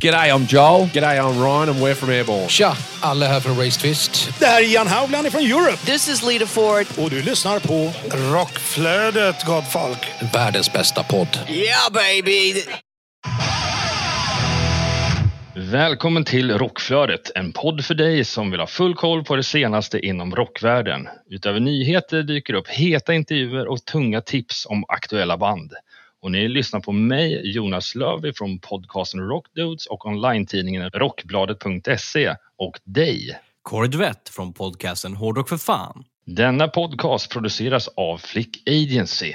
G'day, I'm Joel. G'day, I'm Ryan and we're from Airborne. Tja, alla här från Race Twist. Det här är Jan Haugland från Europe. This is Lita Ford. Och du lyssnar på Rockflödet, gott folk. Världens bästa podd. Yeah, baby! Välkommen till Rockflödet, en podd för dig som vill ha full koll på det senaste inom rockvärlden. Utöver nyheter dyker upp heta intervjuer och tunga tips om aktuella band. Och ni lyssnar på mig, Jonas Lööw, från podcasten Rock Dudes och online-tidningen rockbladet.se och dig, Corey Duvette, från podcasten Hårdrock för fan. Denna podcast produceras av Flick Agency.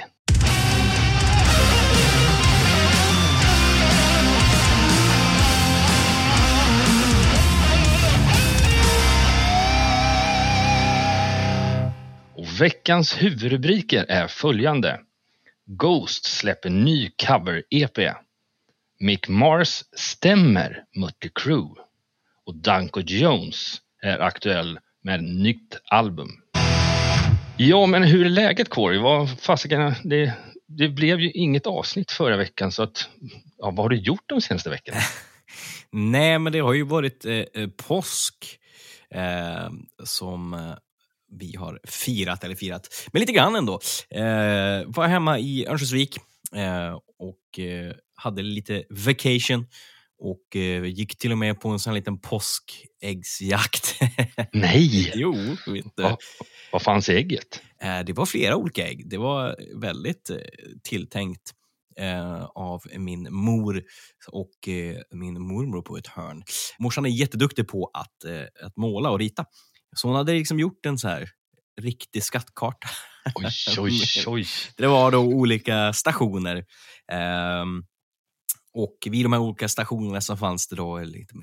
Och veckans huvudrubriker är följande. Ghost släpper ny cover-EP. Mick Mars stämmer Mötley Crüe. Och Danko Jones är aktuell med nytt album. Ja, men hur är läget, Corey? Det blev ju inget avsnitt förra veckan. Så att, ja, vad har du gjort de senaste veckorna? Nej, men det har ju varit påsk som... Vi har firat, men lite grann ändå. Var hemma i Örnsköldsvik och hade lite vacation. Och gick till och med på en sån här liten påskäggsjakt. Nej! Jo, inte. Vad fanns i ägget? Det var flera olika ägg. Det var väldigt tilltänkt av min mor och min mormor på ett hörn. Morsan är jätteduktig på att måla och rita. Så hon hade liksom gjort en så här riktig skattkarta. Oj. Det var då olika stationer. Och vid de här olika stationerna så fanns det då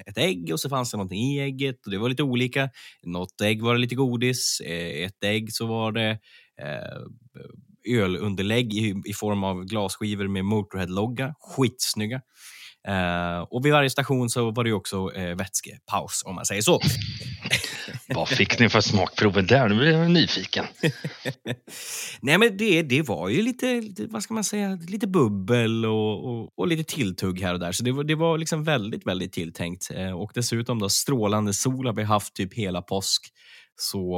ett ägg och så fanns det någonting i ägget. Och det var lite olika. Något ägg var det lite godis. Ett ägg så var det ölunderlägg i form av glasskivor med Motörhead-logga. Skitsnygga. Och vid varje station så var det också vätskepaus, om man säger så. Vad fick ni för smakproven där? Nu blev jag nyfiken. Nej, men det var ju lite, vad ska man säga, lite bubbel och lite tilltugg här och där. Så det var liksom väldigt, väldigt tilltänkt. Och dessutom då strålande sol har vi haft typ hela påsk. Så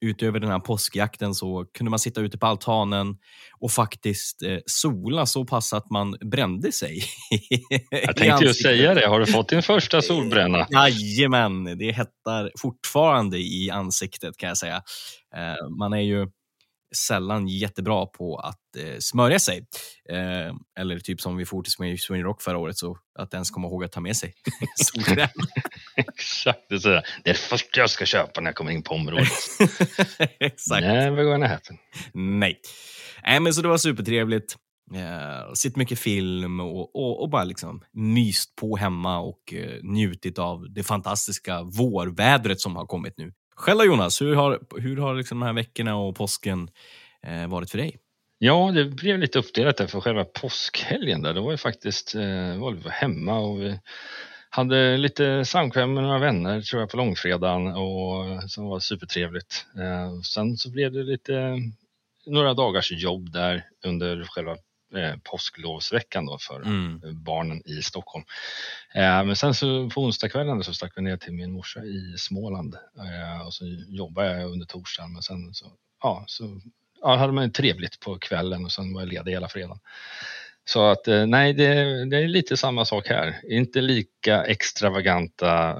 utöver den här påskjakten så kunde man sitta ute på altanen och faktiskt sola så pass att man brände sig. Jag tänkte ju säga det. Har du fått din första solbränna? Jajamän, det hettar fortfarande i ansiktet, kan jag säga. Man är ju sällan jättebra på att smörja sig. Eller typ som vi fortsatt med i Swing Rock förra året, så att ens komma ihåg att ta med sig solkräm. Exakt, det är det första jag ska köpa när jag kommer in på området. Exakt. Never gonna happen. Nej, men så det var supertrevligt. Sitt mycket film och bara liksom myst på hemma och njutit av det fantastiska vårvädret som har kommit nu. Själv Jonas, hur har liksom de här veckorna och påsken varit för dig? Ja, det blev lite uppdelat där, för själva påskhelgen där. Det var ju faktiskt, var hemma och vi hade lite samkväm med några vänner, tror jag, på långfredagen, och som var supertrevligt. Sen så blev det några dagars jobb där under själva påsklovsveckan då för barnen i Stockholm. Men sen så på onsdagskvällen så stack vi ner till min morsa i Småland. Och så jobbade jag under torsdagen, men sen så hade man trevligt på kvällen och sen var jag ledig hela fredagen. Så att nej, det är lite samma sak här. Inte lika extravaganta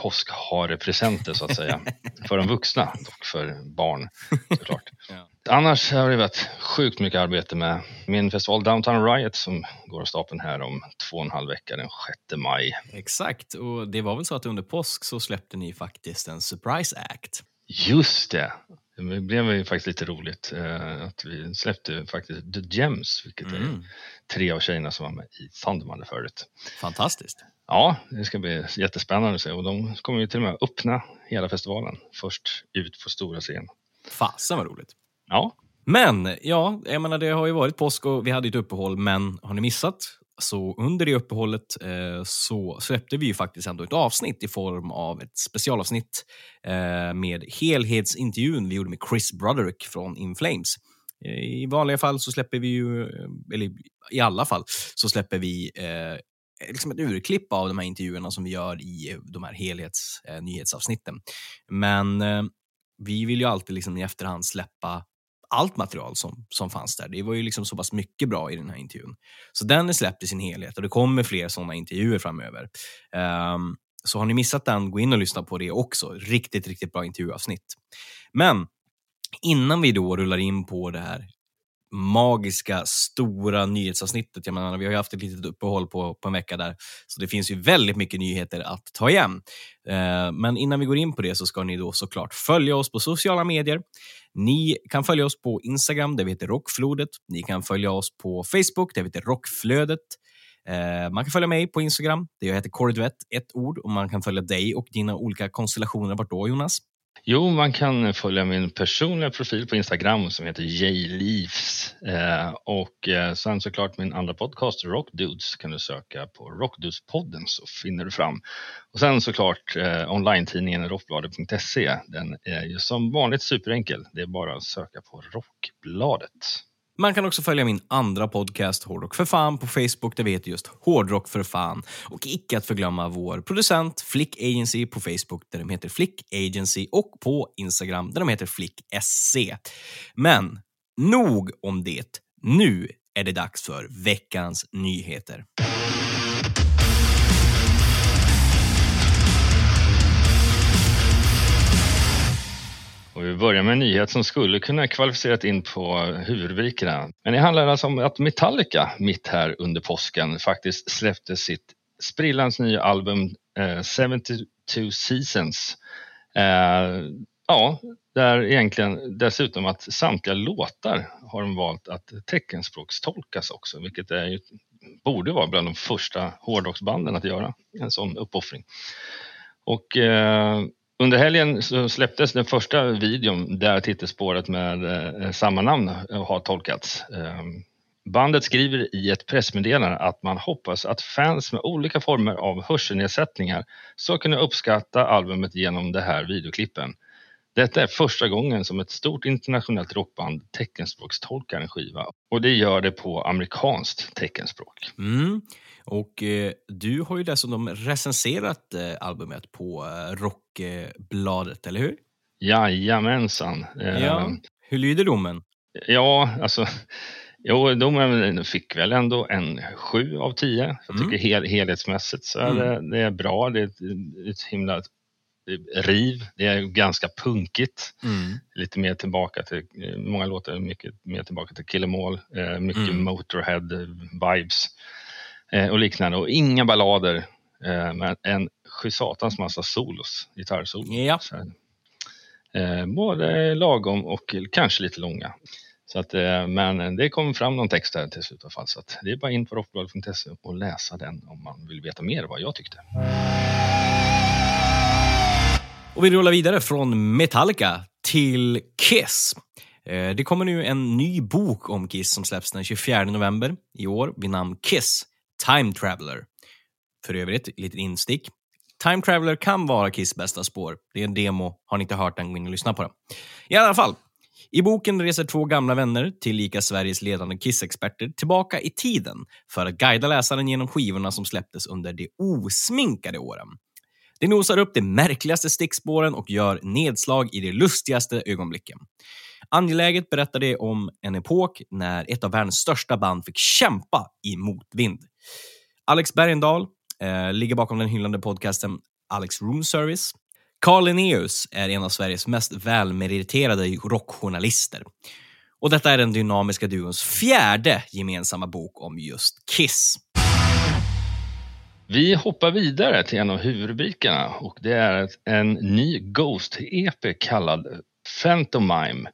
påskharepresenter så att säga. För de vuxna, dock för barn såklart. Ja. Annars har det varit sjukt mycket arbete med min festival Downtown Riot som går av stapeln här om 2,5 veckor, den 6 maj. Exakt, och det var väl så att under påsk så släppte ni faktiskt en surprise act. Just det. Det blev ju faktiskt lite roligt att vi släppte faktiskt The Gems, vilket är 3 av tjejerna som var med i Thunderman förut. Fantastiskt. Ja, det ska bli jättespännande att se. Och de kommer ju till och med öppna hela festivalen först ut på stora scen. Fasen vad roligt. Ja. Men, ja, jag menar, det har ju varit påsk och vi hade ett uppehåll, men har ni missat? Så under det uppehållet så släppte vi ju faktiskt ändå ett avsnitt i form av ett specialavsnitt med helhetsintervjun vi gjorde med Chris Broderick från In Flames. I vanliga fall så släpper vi ju, eller i alla fall så släpper vi liksom ett urklipp av de här intervjuerna som vi gör i de här nyhetsavsnitten. Men vi vill ju alltid liksom i efterhand släppa allt material som fanns där. Det var ju liksom så pass mycket bra i den här intervjun. Så den är släppt i sin helhet och det kommer fler sådana intervjuer framöver. Så har ni missat den, gå in och lyssna på det också. Riktigt, riktigt bra intervjuavsnitt. Men innan vi då rullar in på det här magiska, stora nyhetsavsnittet. Jag menar, vi har ju haft ett litet uppehåll på en vecka där. Så det finns ju väldigt mycket nyheter att ta igen. Men innan vi går in på det så ska ni då såklart följa oss på sociala medier. Ni kan följa oss på Instagram, där vi heter Rockflödet. Ni kan följa oss på Facebook, där vi heter Rockflödet. Man kan följa mig på Instagram, där jag heter Corey Duvette, ett ord. Och man kan följa dig och dina olika konstellationer. Vart då, Jonas? Jo, man kan följa min personliga profil på Instagram som heter JLeaves. Och sen såklart min andra podcast Rock Dudes kan du söka på Rock Dudes-podden så finner du fram. Och sen såklart online-tidningen rockbladet.se. Den är ju som vanligt superenkel. Det är bara att söka på Rockbladet. Man kan också följa min andra podcast Hårdrock för fan på Facebook, där vi heter just Hårdrock för fan. Och icke att förglömma vår producent Flick Agency på Facebook, där de heter Flick Agency, och på Instagram där de heter Flick SC. Men nog om det. Nu är det dags för veckans nyheter. Och vi börjar med en nyhet som skulle kunna kvalificerat in på huvudrubrikerna. Men det handlar alltså om att Metallica mitt här under påsken faktiskt släppte sitt sprillans nya album 72 Seasons. Ja, där egentligen dessutom att samtliga låtar har de valt att teckenspråkstolkas också. Vilket är ju, borde vara bland de första hårdrocksbanden att göra en sån uppoffring. Och... under helgen så släpptes den första videon där titelspåret med samma namn har tolkats. Bandet skriver i ett pressmeddelande att man hoppas att fans med olika former av hörselnedsättningar ska kunna uppskatta albumet genom det här videoklippen. Detta är första gången som ett stort internationellt rockband teckenspråkstolkar en skiva. Och det gör det på amerikanskt teckenspråk. Mm. Och du har ju dessutom recenserat albumet på Rockbladet, eller hur? Jajamensan. Ja. Hur lyder domen? Ja, alltså... Jo, de fick väl ändå en 7 av 10. Jag tycker helhetsmässigt så är det är bra. Det är ett himla... riv, det är ganska punkigt. Lite mer tillbaka till många låtar, mycket mer tillbaka till Kill 'em All, mycket Motörhead vibes och liknande, och inga ballader men en sjusatans massa solos, gitarrsolos. Både lagom och kanske lite långa. Så att, men det kom fram någon text här till slut i alla fall, så att det är bara in på rockbladet.se och läsa den om man vill veta mer vad jag tyckte. Och vi rullar vidare från Metallica till Kiss. Det kommer nu en ny bok om Kiss som släpps den 24 november i år vid namn Kiss, Time Traveler. För övrigt, lite instick. Time Traveler kan vara Kiss bästa spår. Det är en demo. Har ni inte hört den, gå in och lyssna på den. I alla fall, i boken reser två gamla vänner, tillika Sveriges ledande Kiss-experter, tillbaka i tiden för att guida läsaren genom skivorna som släpptes under de osminkade åren. Det nosar upp de märkligaste stickspåren och gör nedslag i de lustigaste ögonblicken. Angeläget berättar det om en epok när ett av världens största band fick kämpa i motvind. Alex Bergendahl ligger bakom den hyllande podcasten Alex Room Service. Carl Linneus är en av Sveriges mest välmeriterade rockjournalister. Och detta är den dynamiska duons fjärde gemensamma bok om just Kiss. Vi hoppar vidare till en av huvudrubrikerna, och det är en ny Ghost-EP kallad Phantom Mime,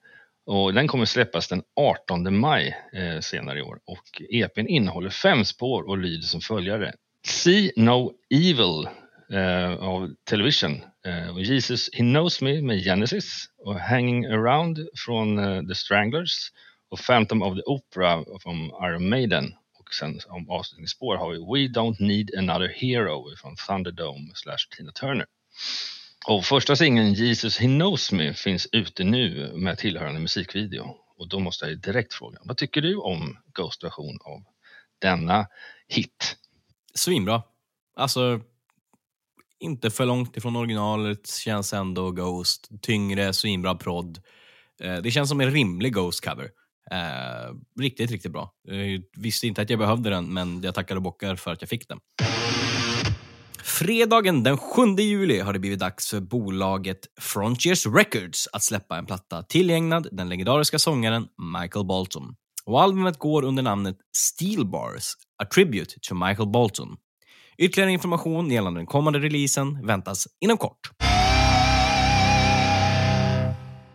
och den kommer släppas den 18 maj senare i år, och EPn innehåller 5 spår och lyder som följare. See No Evil av Television, och Jesus He Knows Me med Genesis, och Hanging Around från The Stranglers, och Phantom of the Opera från Iron Maiden. Och sen om avslutningsspår har vi We Don't Need Another Hero från Thunderdome/Tina Turner. Och första singeln Jesus He Knows Me finns ute nu med tillhörande musikvideo. Och då måste jag direkt fråga, vad tycker du om Ghost-version av denna hit? Svinbra. Alltså, inte för långt ifrån originalet, känns ändå Ghost. Tyngre, svinbra prodd. Det känns som en rimlig Ghost-cover. Riktigt, riktigt bra. Jag visste inte att jag behövde den, men jag tackar och bockar för att jag fick den. Fredagen den 7 juli har det blivit dags för bolaget Frontiers Records att släppa en platta tillägnad den legendariska sångaren Michael Bolton. Och albumet går under namnet Steel Bars, A Tribute to Michael Bolton. Ytterligare information gällande den kommande releasen väntas inom kort.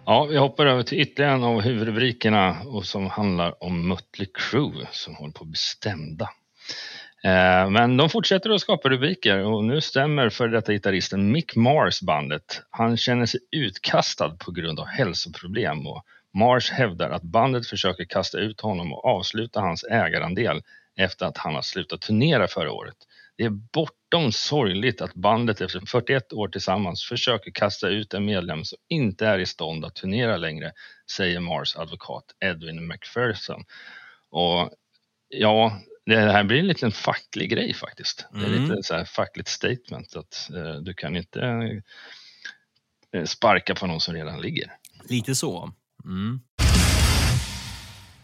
Ja, vi hoppar över till ytterligare en av huvudrubrikerna och som handlar om Mötley Crüe som håller på att bli stämda. Men de fortsätter att skapa rubriker och nu stämmer för detta gitarristen Mick Mars bandet. Han känner sig utkastad på grund av hälsoproblem och Mars hävdar att bandet försöker kasta ut honom och avsluta hans ägarandel efter att han har slutat turnera förra året. Det är bortom sorgligt att bandet efter 41 år tillsammans försöker kasta ut en medlem som inte är i stånd att turnera längre, säger Mars advokat Edwin McPherson. Och ja, det här blir en liten facklig grej faktiskt. Det är lite så här fackligt statement att du kan inte sparka på någon som redan ligger. Lite så. Mm.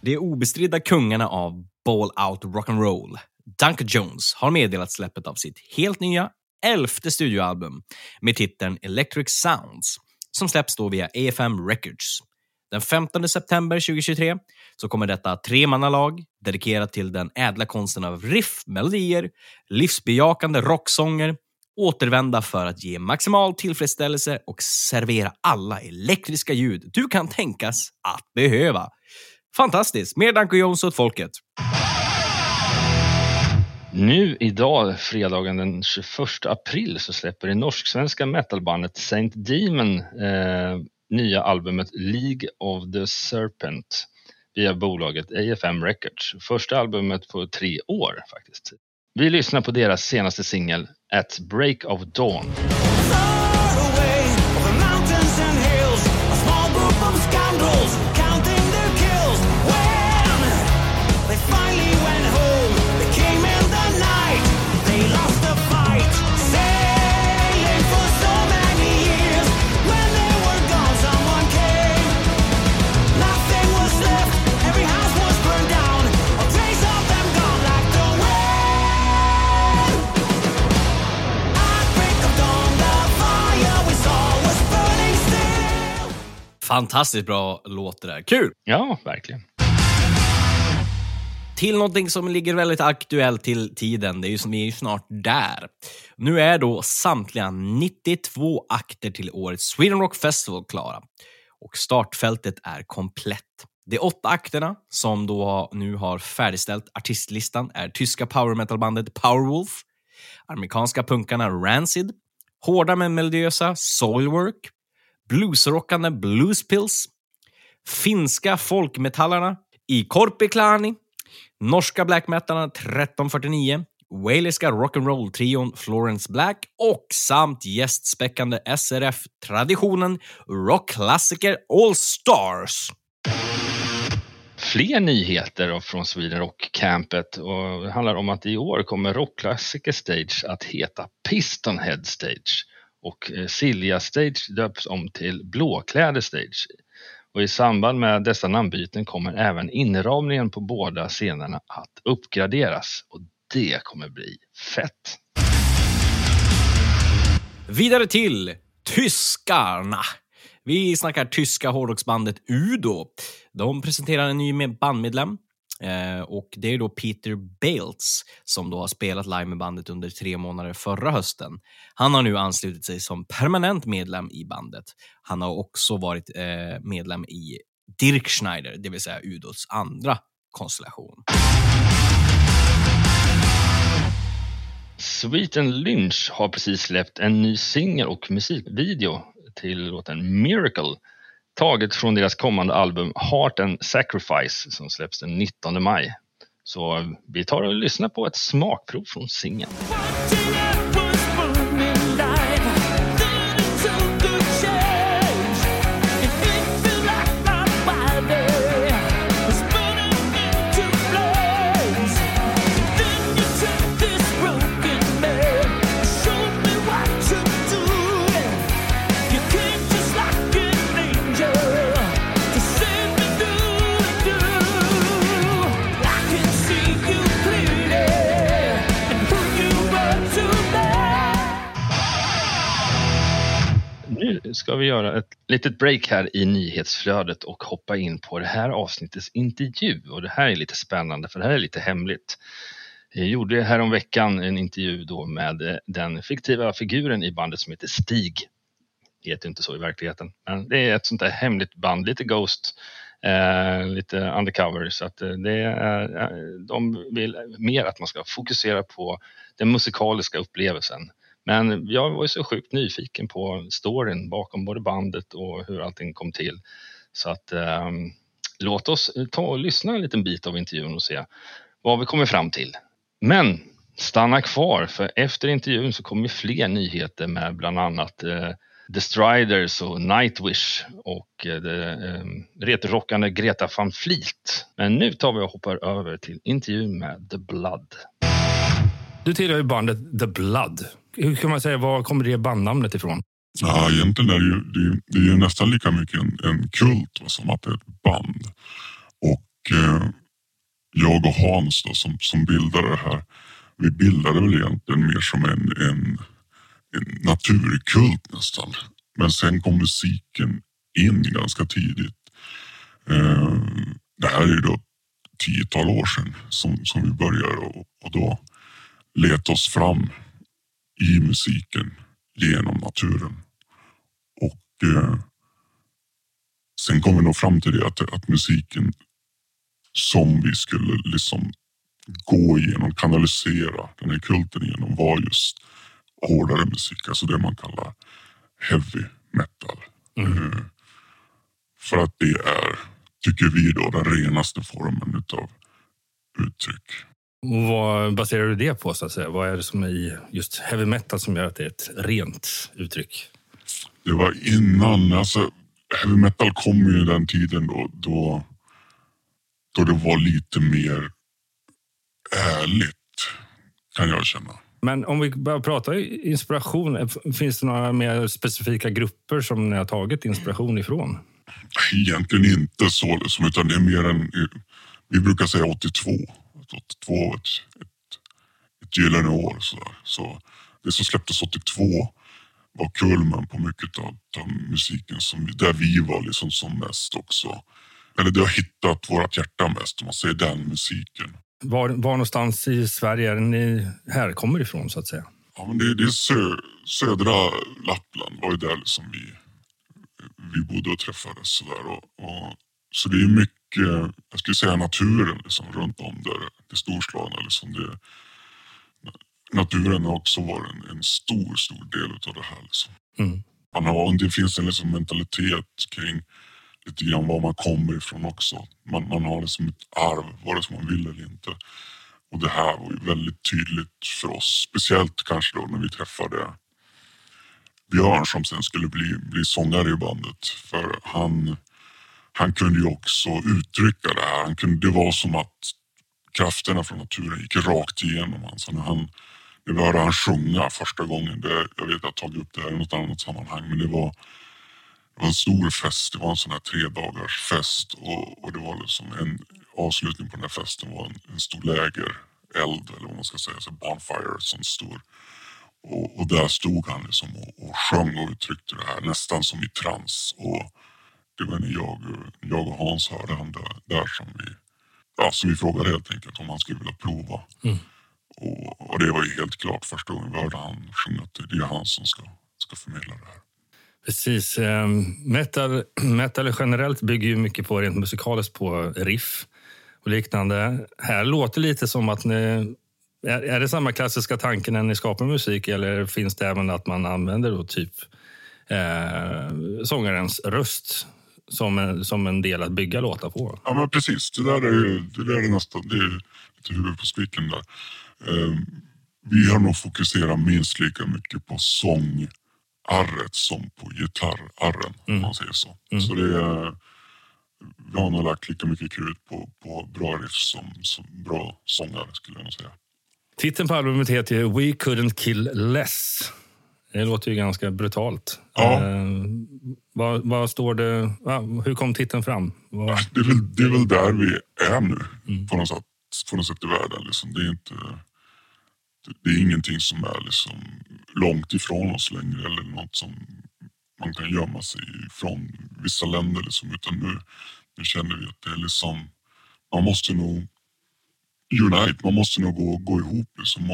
Det är obestridda kungarna av Ball Out Rock'n'Roll. Danko Jones har meddelat släppet av sitt helt nya 11:e studioalbum med titeln Electric Sounds som släpps då via AFM Records. Den 15 september 2023 så kommer detta tremannalag dedikerat till den ädla konsten av riff, melodier, livsbejakande rocksånger återvända för att ge maximal tillfredsställelse och servera alla elektriska ljud du kan tänkas att behöva. Fantastiskt! Mer Danko Jones åt folket! Nu idag, fredagen den 21 april, så släpper det norsk-svenska metalbandet Saint Demon nya albumet League of the Serpent via bolaget AFM Records. Första albumet på 3 år faktiskt. Vi lyssnar på deras senaste singel At Break of Dawn. Fantastiskt bra låt det där. Kul! Ja, verkligen. Till någonting som ligger väldigt aktuellt till tiden. Det är ju som vi är ju snart där. Nu är då samtliga 92 akter till årets Sweden Rock Festival klara. Och startfältet är komplett. De 8 akterna som då nu har färdigställt artistlistan är tyska power metalbandet Powerwolf, amerikanska punkarna Rancid, hårda men melodiösa Soilwork, bluesrockande Bluespills, finska folkmetallarna i Korpiklaani, norska blackmetalarna 1349, waliska rock'n'roll-trion Florence Black och samt gästspäckande SRF-traditionen rockklassiker All Stars. Fler nyheter från Sweden Rock-campet och det handlar om att i år kommer rockklassiker Stage att heta Pistonhead Stage. Och Silja Stage döps om till Blåkläder Stage. Och i samband med dessa namnbyten kommer även inramningen på båda scenerna att uppgraderas. Och det kommer bli fett. Vidare till tyskarna. Vi snackar tyska hårdrocksbandet Udo. De presenterar en ny bandmedlem. Och det är då Peter Bales som då har spelat live med bandet under 3 månader förra hösten. Han har nu anslutit sig som permanent medlem i bandet. Han har också varit medlem i Dirk Schneider, det vill säga Udos andra konstellation. Sweet & Lynch har precis släppt en ny singel och musikvideo till låten Miracle, taget från deras kommande album Heart and Sacrifice som släpps den 19 maj. Så vi tar och lyssnar på ett smakprov från singeln. Nu ska vi göra ett litet break här i nyhetsflödet och hoppa in på det här avsnittets intervju. Och det här är lite spännande, för det här är lite hemligt. Jag gjorde häromveckan en intervju då med den fiktiva figuren i bandet som heter Stig. Det heter inte så i verkligheten. Men det är ett sånt där hemligt band, lite Ghost, lite undercover. Så att det är, de vill mer att man ska fokusera på den musikaliska upplevelsen. Men jag var ju så sjukt nyfiken på storyn bakom både bandet och hur allting kom till. Så att låt oss ta och lyssna en liten bit av intervjun och se vad vi kommer fram till. Men stanna kvar, för efter intervjun så kommer fler nyheter med bland annat The Striders och Nightwish och retockande Greta van Fleet. Men nu tar vi och hoppar över till intervjun med The Blood. Du tillhör ju bandet The Blood. Hur kan man säga, var kommer det bandnamnet ifrån? Ja, egentligen är det är ju nästan lika mycket en kult som att det är ett band. Och jag och Hans då, som bildade det här, vi bildade väl egentligen mer som en naturkult nästan. Men sen kom musiken in ganska tidigt. Det här är ju då 10-tal år sedan som vi började och då leta oss fram i musiken genom naturen. Och sen kom vi nog fram till det att musiken som vi skulle liksom gå igenom, kanalisera den här kulten igenom, var just hårdare musik, alltså det man kallar heavy metal. För att det är, tycker vi då, den renaste formen av uttryck. Och vad baserar du det på så att säga? Vad är det som är i just heavy metal som gör att det är ett rent uttryck? Det var innan, alltså heavy metal kom ju den tiden då det var lite mer ärligt, kan jag känna. Men om vi börjar prata inspiration, finns det några mer specifika grupper som ni har tagit inspiration ifrån? Egentligen inte så, utan det är mer än, vi brukar säga 82 ett gyllene år. Så det som släpptes 82 var kulmen på mycket av musiken där vi var liksom som mest också. Eller det har hittat vårt hjärta mest, om man säger den musiken. Var någonstans i Sverige är ni här kommer ifrån så att säga? Ja, men det är södra Lappland var ju där liksom vi bodde och träffades sådär. Så det är mycket, jag skulle säga naturen liksom, runt om där, det storslagna liksom. Naturen har också varit en stor del av det här liksom. Det finns en liksom mentalitet kring lite grann var man kommer ifrån också. Man har liksom ett arv, vad det som man vill eller inte. Och det här var ju väldigt tydligt för oss. Speciellt kanske då när vi träffade Björn som sen skulle bli sångare i bandet. För han kunde ju också uttrycka det här. Det var som att krafterna från naturen gick rakt igenom honom. Så när vi hörde han sjunga första gången. Jag vet att jag tagit upp det här i något annat sammanhang, men det var en stor fest, det var en sån här 3 dagars fest och det var liksom en avslutning på den här festen var en stor lägereld eller vad man ska säga, så bonfire som stor. Och där stod han liksom och sjöng och uttryckte det här nästan som i trans, och det var när jag och Hans hörde han där som vi frågade helt enkelt om han skulle vilja prova. Och det var ju helt klart första gången vi hörde han sjunga att det är han som ska förmedla det här. Precis. Metal generellt bygger ju mycket på rent musikaliskt på riff och liknande. Här låter lite som att ni... Är det samma klassiska tanken när ni skapar musik, eller finns det även att man använder då typ sångarens röst som en del att bygga låtar på? Ja, men precis. Det där är nästan... Det är lite huvud på spiken där. Vi har nog fokuserat minst lika mycket på sång arret som på gitarrarren, om man säger så. Så det är, vi har nog lagt lika mycket krut på bra riff som bra sångare, skulle jag nog säga. Titeln på albumet heter ju We Couldn't Kill Less. Det låter ju ganska brutalt. Ja. Vad står det? Hur kom titeln fram? Det är väl där vi är nu, på något sätt i världen. Liksom. Det är ingenting som är liksom långt ifrån oss längre eller något som man kan gömma sig från vissa länder liksom, utan nu känner vi att det är liksom, man måste nog unite, man måste nog gå ihop liksom,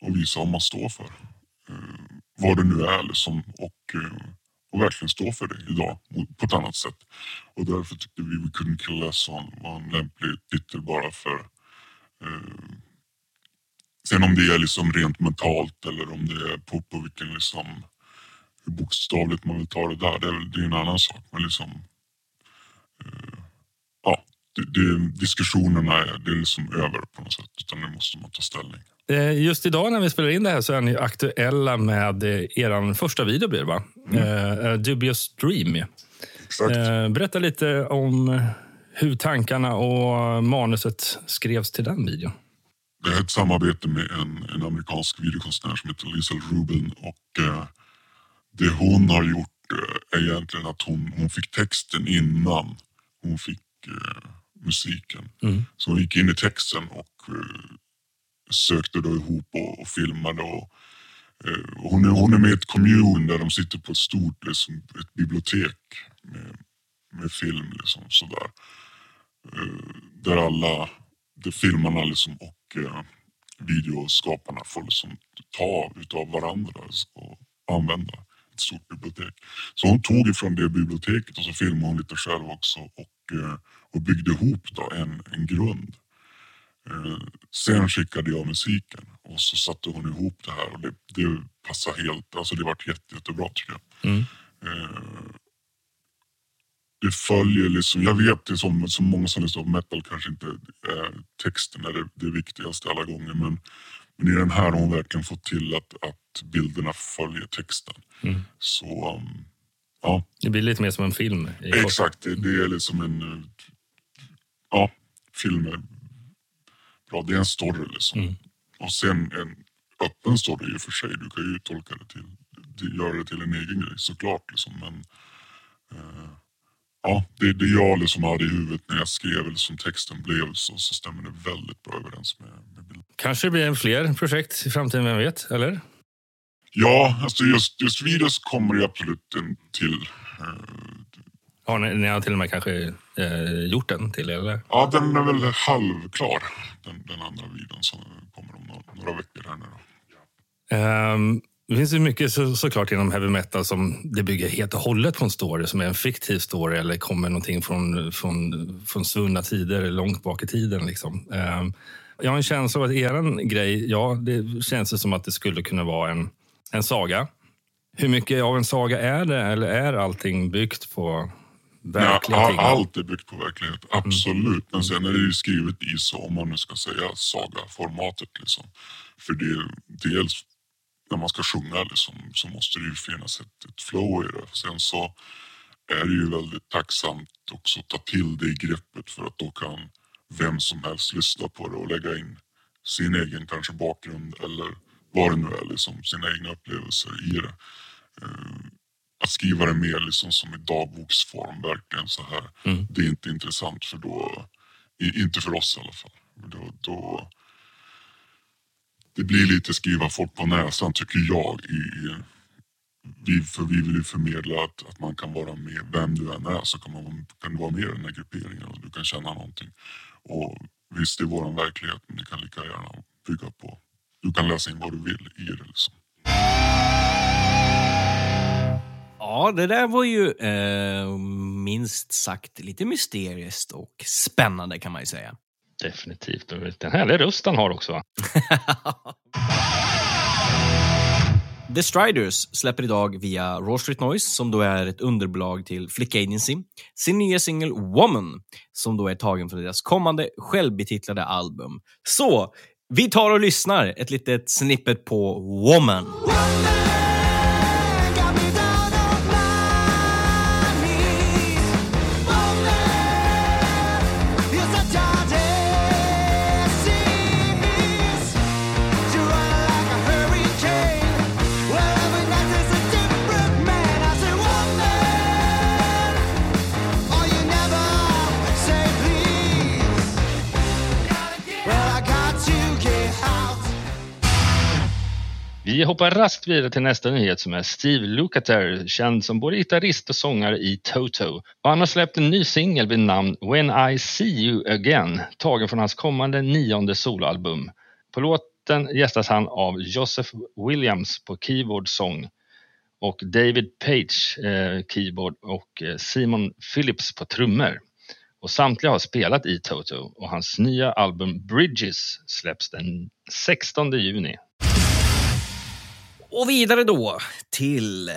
och visa vad man står för, vad det nu är liksom, och verkligen stå för det idag på ett annat sätt. Och därför tyckte vi We Couldn't Kill Us var en lämplig titel bara för sen om det är liksom rent mentalt eller om det är på vilken liksom, hur bokstavligt man vill ta det där, det är en annan sak, men liksom diskussionerna är liksom över på något sätt, utan nu måste man ta ställning. Just idag när vi spelar in det här så är ni aktuella med er första video blir det, va? Dubious Dream. Exakt. Berätta lite om hur tankarna och manuset skrevs till den videon. Det är ett samarbete med en amerikansk videokonstnär som heter Liesel Rubin, och det hon har gjort är egentligen att hon fick texten innan hon fick musiken. Så hon gick in i texten och sökte då ihop och filmade. Och hon är med i ett kommun där de sitter på ett stort liksom, ett bibliotek med film liksom, sådär. Där alla de filmarna liksom, och videoskaparna får liksom, ta utav varandra alltså, och använda ett stort bibliotek. Så hon tog ifrån det biblioteket och så filmade hon lite själv också, och byggde ihop då en grund. Sen skickade jag musiken och så satte hon ihop det här, och det passade helt, alltså det vart jättebra tycker jag. Det följer liksom, jag vet det som många som lyssnar på metal kanske inte är texten är det viktigaste alla gånger, men i den här har hon verkligen fått till att bilderna följer texten. Så ja. Det blir lite mer som en film. Exakt, det är liksom en film är bra, det är en story liksom. Och sen en öppen story i och för sig, du kan ju tolka det till, göra det till en egen grej såklart liksom, men det jag liksom hade i huvudet när jag skrev liksom, texten blev så stämmer det väldigt bra överens med bilden. Kanske blir det fler projekt i framtiden, vem vet, eller? Ja, alltså just videos kommer det absolut en till. Ja, ni har till och med kanske gjort den till, eller? Ja, den är väl halvklar, den andra videon som kommer om några veckor här nu då. Det finns ju mycket såklart inom heavy metal som det bygger helt och hållet på en story som är en fiktiv story, eller kommer någonting från svunna tider eller långt bak i tiden liksom. Jag har en känsla av att eran grej, det känns som att det skulle kunna vara en saga. Hur mycket av en saga är det, eller är allting byggt på verkliga ting? Allt är byggt på verklighet, absolut. Men sen är det ju skrivet i så, om man nu ska säga saga-formatet liksom. För det, dels när man ska sjunga liksom, så måste det ju finnas ett flow i det. Sen så är det ju väldigt tacksamt också att ta till det i greppet, för att då kan vem som helst lyssna på det och lägga in sin egen kanske bakgrund eller vad det nu är liksom, sina egna upplevelser i det. Att skriva det mer liksom som i dagboksform verkligen så här, det är inte intressant för då, inte för oss i alla fall. Då det blir lite skriva folk på näsan tycker jag, för vi vill ju förmedla att man kan vara med, vem du än är så kan du vara med i den här grupperingen och du kan känna någonting. Och visst, det är våran verklighet, men det kan lika gärna bygga på, du kan läsa in vad du vill i det liksom. Ja, det där var ju minst sagt lite mysteriskt och spännande kan man ju säga. Definitivt, den härliga rösten har också. The Striders släpper idag via Raw Street Noise, som då är ett underbolag till Flick Agency, sin nya singel Woman, som då är tagen från deras kommande självbetitlade album. Så vi tar och lyssnar ett litet snippet på Woman. Vi hoppar raskt vidare till nästa nyhet som är Steve Lukather, känd som både gitarrist och sångare i Toto. Och han har släppt en ny singel vid namn When I See You Again, tagen från hans kommande 9:e soloalbum. På låten gästas han av Joseph Williams på keyboardsång och David Page keyboard och Simon Phillips på trummor. Och samtliga har spelat i Toto och hans nya album Bridges släpps den 16 juni. Och vidare då till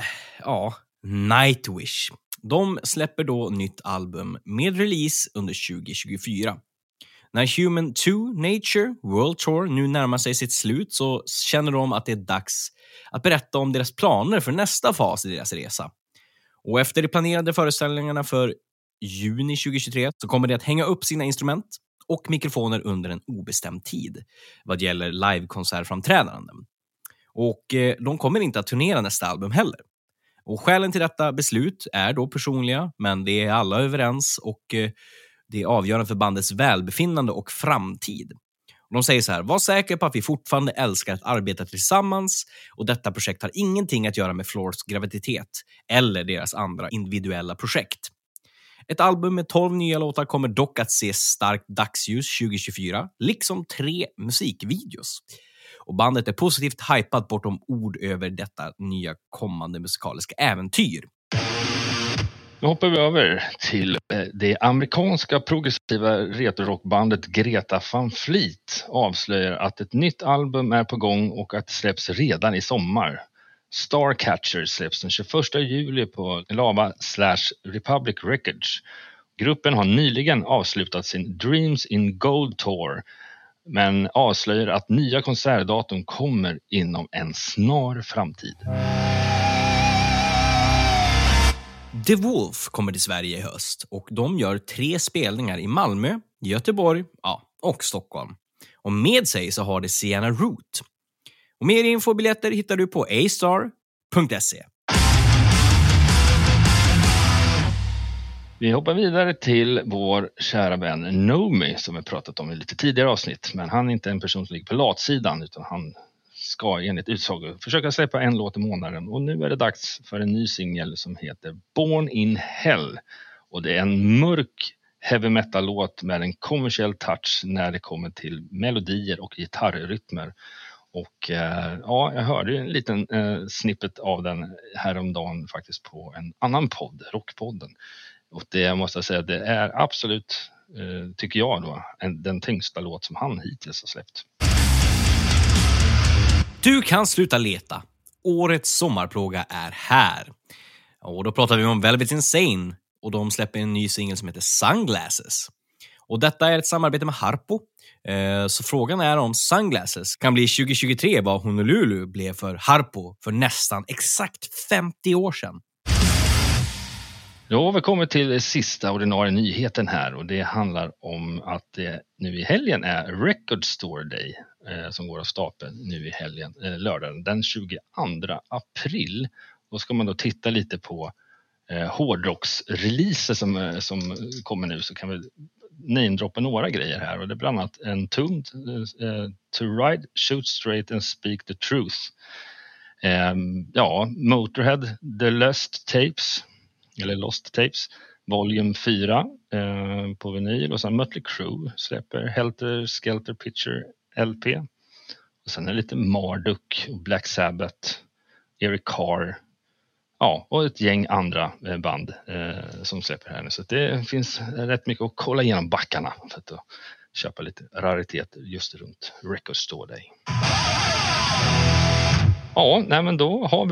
Nightwish. De släpper då nytt album med release under 2024. När Human 2 Nature World Tour nu närmar sig sitt slut så känner de att det är dags att berätta om deras planer för nästa fas i deras resa. Och efter de planerade föreställningarna för juni 2023 så kommer de att hänga upp sina instrument och mikrofoner under en obestämd tid vad gäller livekonsertframträdanden. Och de kommer inte att turnera nästa album heller. Och skälen till detta beslut är då personliga, men det är alla överens och det är avgörande för bandets välbefinnande och framtid. Och de säger så här: var säker på att vi fortfarande älskar att arbeta tillsammans och detta projekt har ingenting att göra med Floors graviditet eller deras andra individuella projekt. Ett album med 12 nya låtar kommer dock att se starkt dagsljus 2024, liksom 3 musikvideos. Och bandet är positivt hypat bortom ord över detta nya kommande musikaliska äventyr. Nu hoppar vi över till det amerikanska progressiva retrorockbandet Greta Van Fleet avslöjar att ett nytt album är på gång och att det släpps redan i sommar. Starcatcher släpps den 21 juli på Lava/Republic Records. Gruppen har nyligen avslutat sin Dreams in Gold Tour, men avslöjar att nya konsertdatum kommer inom en snar framtid. The Wolf kommer till Sverige i höst och de gör 3 spelningar i Malmö, Göteborg och Stockholm. Och med sig så har det Sienna Root. Och mer infobiljetter hittar du på astar.se. Vi hoppar vidare till vår kära vän Nomi som vi pratat om i lite tidigare avsnitt. Men han är inte en person som ligger på latsidan utan han ska enligt utsago försöka släppa en låt i månaden. Och nu är det dags för en ny singel som heter Born in Hell. Och det är en mörk heavy metal-låt med en kommersiell touch när det kommer till melodier och gitarrrytmer. Och jag hörde ju en liten snippet av den häromdagen faktiskt på en annan podd, Rockpodden. Och det måste jag säga, det är absolut, tycker jag då, den tyngsta låt som han hittills har släppt. Du kan sluta leta. Årets sommarplåga är här. Och då pratar vi om Velvet Insane. Och de släpper en ny singel som heter Sunglasses. Och detta är ett samarbete med Harpo. Så frågan är om Sunglasses kan bli 2023 vad Honolulu blev för Harpo för nästan exakt 50 år sedan. Ja, vi kommer till sista ordinarie nyheten här och det handlar om att det nu i helgen är Record Store Day som går av stapeln nu i helgen, lördagen den 22 april. Då ska man då titta lite på hårdrocksreleaser som kommer nu, så kan vi namedroppa några grejer här och det är bland annat en Entombed, To Ride, Shoot Straight and Speak the Truth. Motörhead, The Lost Tapes, volume 4 på vinyl. Och sen Mötley Crüe släpper Helter Skelter Picture LP. Och sen är lite Marduk och Black Sabbath, Eric Carr. Ja, och ett gäng andra band som släpper här nu. Så det finns rätt mycket att kolla igenom backarna för att köpa lite rariteter just runt Record Store Day. Ja, men då har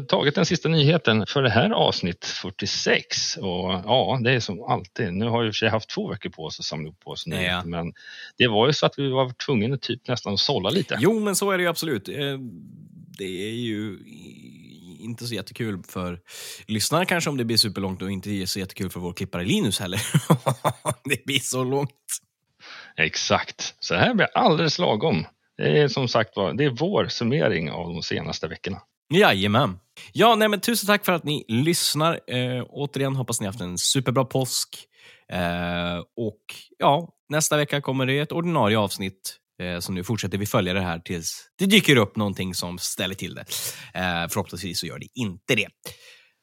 vi tagit den sista nyheten för det här avsnitt 46. Och det är som alltid. Nu har vi i och för sig haft 2 veckor på oss att samla upp på oss nyheter, men det var ju så att vi var tvungna typ nästan att sålla lite. Jo, men så är det ju absolut. Det är ju inte så jättekul för lyssnarna kanske om det blir superlångt och inte så jättekul för vår klippare Linus heller. Det blir så långt. Exakt. Så här blir alldeles lagom. Det är som sagt det är vår summering av de senaste veckorna. Jajamän. Men tusen tack för att ni lyssnar. Återigen hoppas ni haft en superbra påsk. Och nästa vecka kommer det ett ordinarie avsnitt Så nu fortsätter vi följa det här tills det dyker upp någonting som ställer till det. Förhoppningsvis så gör det inte det.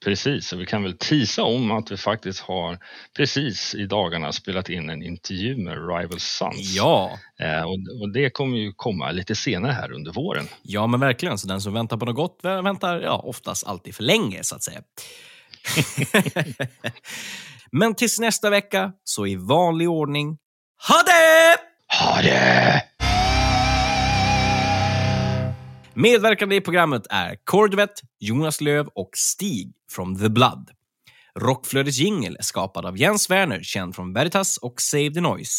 Precis, och vi kan väl tisa om att vi faktiskt har precis i dagarna spelat in en intervju med Rival Sons. Ja. Och det kommer ju komma lite senare här under våren. Ja, men verkligen. Så den som väntar på något gott väntar oftast alltid för länge, så att säga. Men tills nästa vecka, så i vanlig ordning, ha det! Ha det! Medverkande i programmet är Corey Duvette, Jonas Lööw och Stig från The Blood. Rockflödets jingle är skapad av Jens Werner, känd från Veritas och Save the Noise.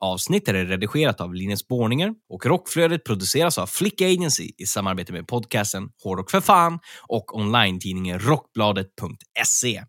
Avsnittet är redigerat av Linus Borninger och Rockflödet produceras av Flick Agency i samarbete med podcasten Hårdrock för fan och online-tidningen rockbladet.se.